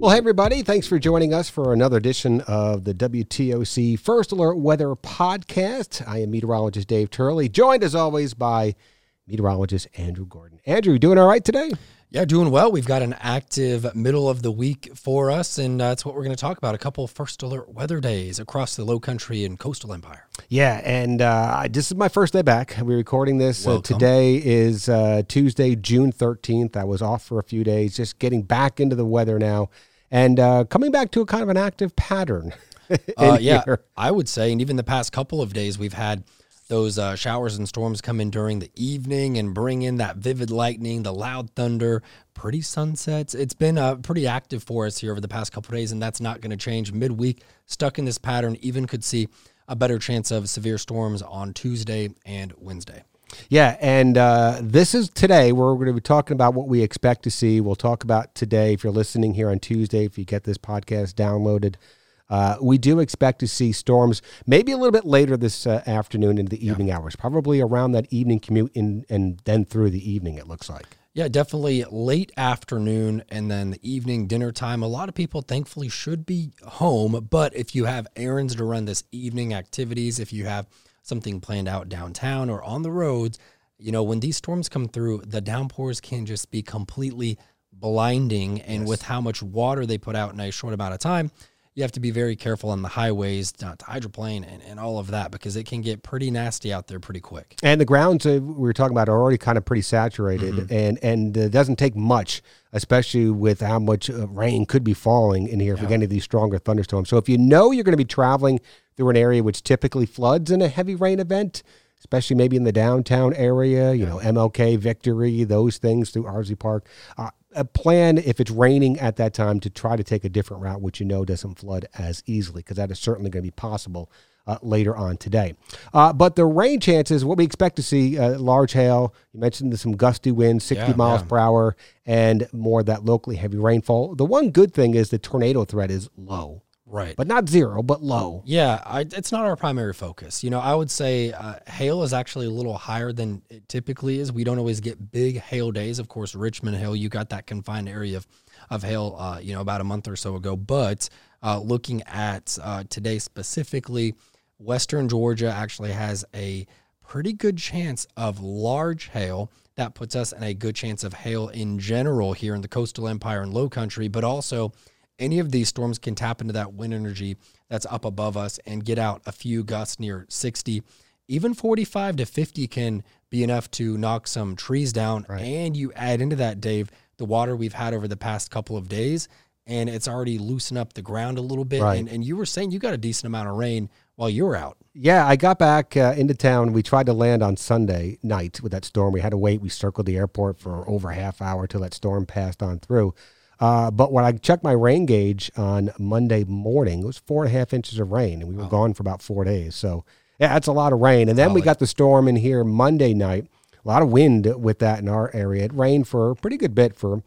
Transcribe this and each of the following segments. Well, hey, everybody. Thanks for joining us for another edition of the WTOC First Alert Weather Podcast. I am meteorologist Dave Turley, joined as always by meteorologist Andrew Gorton. Andrew, you doing all right today? Yeah, doing well. We've got an active middle of the week for us, and that's what we're going to talk about, a couple of First Alert weather days across the Lowcountry and Coastal Empire. Yeah, and this is my first day back. We're recording this. Today is Tuesday, June 13th. I was off for a few days, just getting back into the weather now, and coming back to a kind of an active pattern. Here. I would say, and even the past couple of days, we've had those showers and storms come in during the evening and bring in that vivid lightning, the loud thunder, pretty sunsets. It's been pretty active for us here over the past couple of days, and that's not going to change. Midweek, stuck in this pattern, even could see a better chance of severe storms on Tuesday and Wednesday. Yeah, and this is today. We're going to be talking about what we expect to see. We'll talk about today if you're listening here on Tuesday, if you get this podcast downloaded. We do expect to see storms maybe a little bit later this afternoon into the evening hours, probably around that evening commute in, and then through the evening, it looks like. Yeah, definitely late afternoon and then the evening dinner time. A lot of people thankfully should be home, but if you have errands to run this evening, activities, if you have something planned out downtown or on the roads, you know, when these storms come through, the downpours can just be completely blinding. And with how much water they put out in a short amount of time, you have to be very careful on the highways, not to hydroplane and all of that, because it can get pretty nasty out there pretty quick. And the grounds we were talking about are already kind of pretty saturated, and it doesn't take much, especially with how much rain could be falling in here if we get any of these stronger thunderstorms. So if you know you're going to be traveling through an area which typically floods in a heavy rain event, especially maybe in the downtown area, you know, MLK, Victory, those things through Ardsley Park, a plan if it's raining at that time to try to take a different route, which you know doesn't flood as easily, because that is certainly going to be possible later on today. But the rain chances, what we expect to see, large hail, you mentioned there's some gusty winds, 60 miles per hour, and more of that locally heavy rainfall. The one good thing is the tornado threat is low. Right. But not zero, but low. Yeah, it's not our primary focus. You know, I would say hail is actually a little higher than it typically is. We don't always get big hail days. Of course, Richmond Hill, you got that confined area of hail, you know, about a month or so ago. But looking at today specifically, Western Georgia actually has a pretty good chance of large hail. That puts us in a good chance of hail in general here in the Coastal Empire and Lowcountry, but also any of these storms can tap into that wind energy that's up above us and get out a few gusts near 60. Even 45 to 50 can be enough to knock some trees down. Right. And you add into that, Dave, the water we've had over the past couple of days, and it's already loosened up the ground a little bit. Right. And you were saying you got a decent amount of rain while you were out. Yeah, I got back into town. We tried to land on Sunday night with that storm. We had to wait. We circled the airport for over a half hour till that storm passed on through. But when I checked my rain gauge on Monday morning, it was 4.5 inches of rain, and we were gone for about 4 days. So, yeah, that's a lot of rain. And then we got the storm in here Monday night. A lot of wind with that in our area. It rained for a pretty good bit for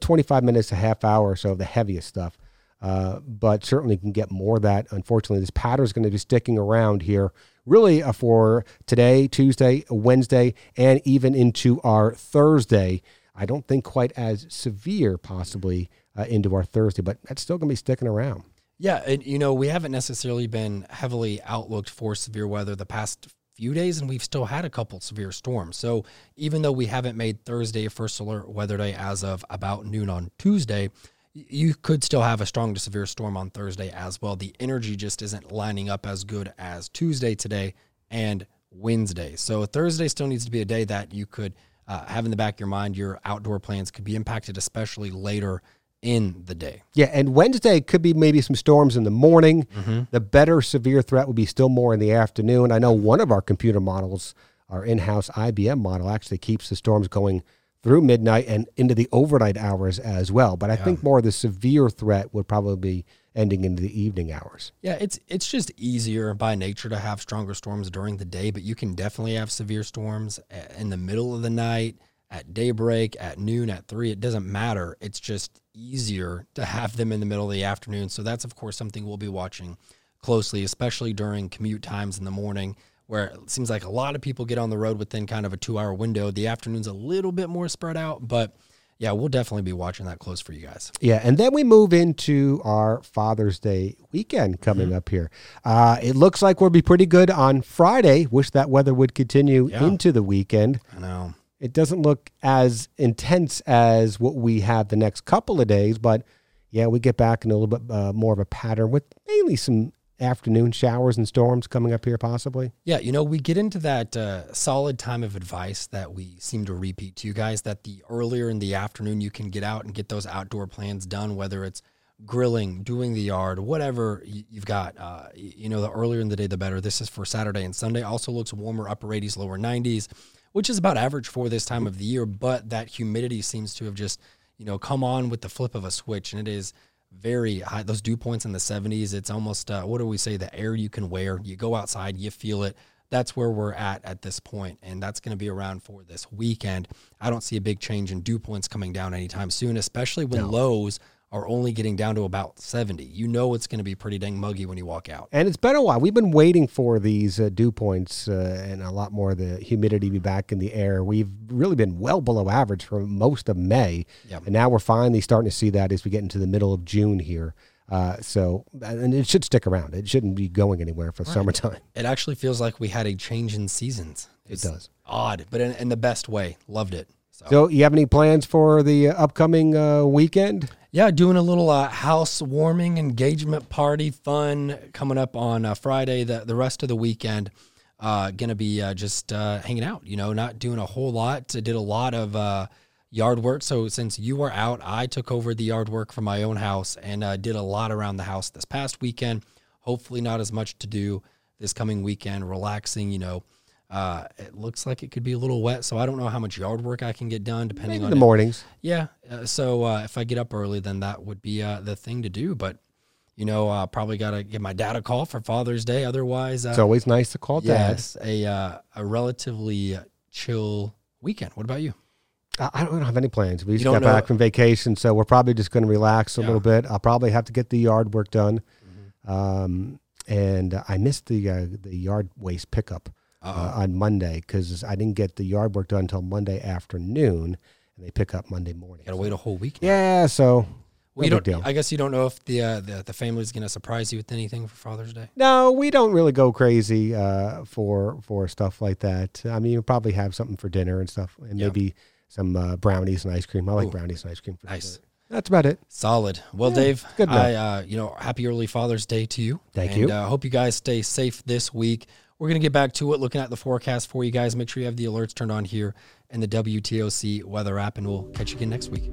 25 minutes, a half hour or so, the heaviest stuff. But certainly can get more of that. Unfortunately, this pattern is going to be sticking around here really for today, Tuesday, Wednesday, and even into our Thursday. I don't think quite as severe possibly into our Thursday, but that's still going to be sticking around. Yeah, and, you know, we haven't necessarily been heavily outlooked for severe weather the past few days, and we've still had a couple severe storms. So even though we haven't made Thursday First Alert Weather Day as of about noon on Tuesday, you could still have a strong to severe storm on Thursday as well. The energy just isn't lining up as good as Tuesday today and Wednesday. So Thursday still needs to be a day that you could have in the back of your mind, your outdoor plans could be impacted, especially later in the day. Yeah, and Wednesday could be maybe some storms in the morning. The better severe threat would be still more in the afternoon. I know one of our computer models, our in-house IBM model, actually keeps the storms going through midnight and into the overnight hours as well. But I think more of the severe threat would probably be ending into the evening hours. Yeah, it's just easier by nature to have stronger storms during the day, but you can definitely have severe storms in the middle of the night, at daybreak, at noon, at 3. It doesn't matter. It's just easier to have them in the middle of the afternoon. So that's, of course, something we'll be watching closely, especially during commute times in the morning, where it seems like a lot of people get on the road within kind of a 2-hour window. The afternoon's a little bit more spread out, but Yeah, we'll definitely be watching that close for you guys. Yeah, and then we move into our Father's Day weekend coming up here. It looks like we'll be pretty good on Friday. Wish that weather would continue into the weekend. I know. It doesn't look as intense as what we have the next couple of days, but yeah, we get back in a little bit more of a pattern with mainly some afternoon showers and storms coming up here possibly. Yeah, you know, we get into that solid time of advice that we seem to repeat to you guys, that the earlier in the afternoon you can get out and get those outdoor plans done, whether it's grilling, doing the yard, whatever you've got, you know, the earlier in the day, the better. This is for Saturday and Sunday. Also looks warmer, upper 80s, lower 90s, which is about average for this time of the year, but that humidity seems to have just, you know, come on with the flip of a switch, and it is very high. Those dew points in the 70s, it's almost, what do we say, the air you can wear. You go outside, you feel it. That's where we're at this point, and that's going to be around for this weekend. I don't see a big change in dew points coming down anytime soon, especially when lows are only getting down to about 70. You know it's going to be pretty dang muggy when you walk out. And it's been a while. We've been waiting for these dew points and a lot more of the humidity be back in the air. We've really been well below average for most of May. Yep. And now we're finally starting to see that as we get into the middle of June here. And it should stick around. It shouldn't be going anywhere for summertime. It actually feels like we had a change in seasons. It does. Odd, but in the best way. Loved it. So you have any plans for the upcoming weekend? Yeah, doing a little housewarming engagement party fun coming up on Friday. The rest of the weekend, going to be just hanging out, you know, not doing a whole lot. I did a lot of yard work. So since you were out, I took over the yard work from my own house and did a lot around the house this past weekend. Hopefully not as much to do this coming weekend. Relaxing, you know. It looks like it could be a little wet, so I don't know how much yard work I can get done, depending on the mornings. Yeah, so if I get up early, then that would be the thing to do. But you know, probably gotta give my dad a call for Father's Day. Otherwise, it's always nice to call dad. Yes, a relatively chill weekend. What about you? I don't have any plans. We just got back from vacation, so we're probably just going to relax a little bit. I'll probably have to get the yard work done, and I missed the yard waste pickup. On Monday, because I didn't get the yard work done until Monday afternoon, and they pick up Monday morning. Gotta wait a whole week now. Yeah, so we don't. Deal. I guess you don't know if the family's gonna surprise you with anything for Father's Day. No, we don't really go crazy for stuff like that. I mean, you'll probably have something for dinner and stuff, and maybe some brownies and ice cream. I like brownies and ice cream. For dinner. That's about it. Solid. Well, Dave, good enough. Happy early Father's Day to you. Thank you. I hope you guys stay safe this week. We're going to get back to it, looking at the forecast for you guys. Make sure you have the alerts turned on here and the WTOC weather app, and we'll catch you again next week.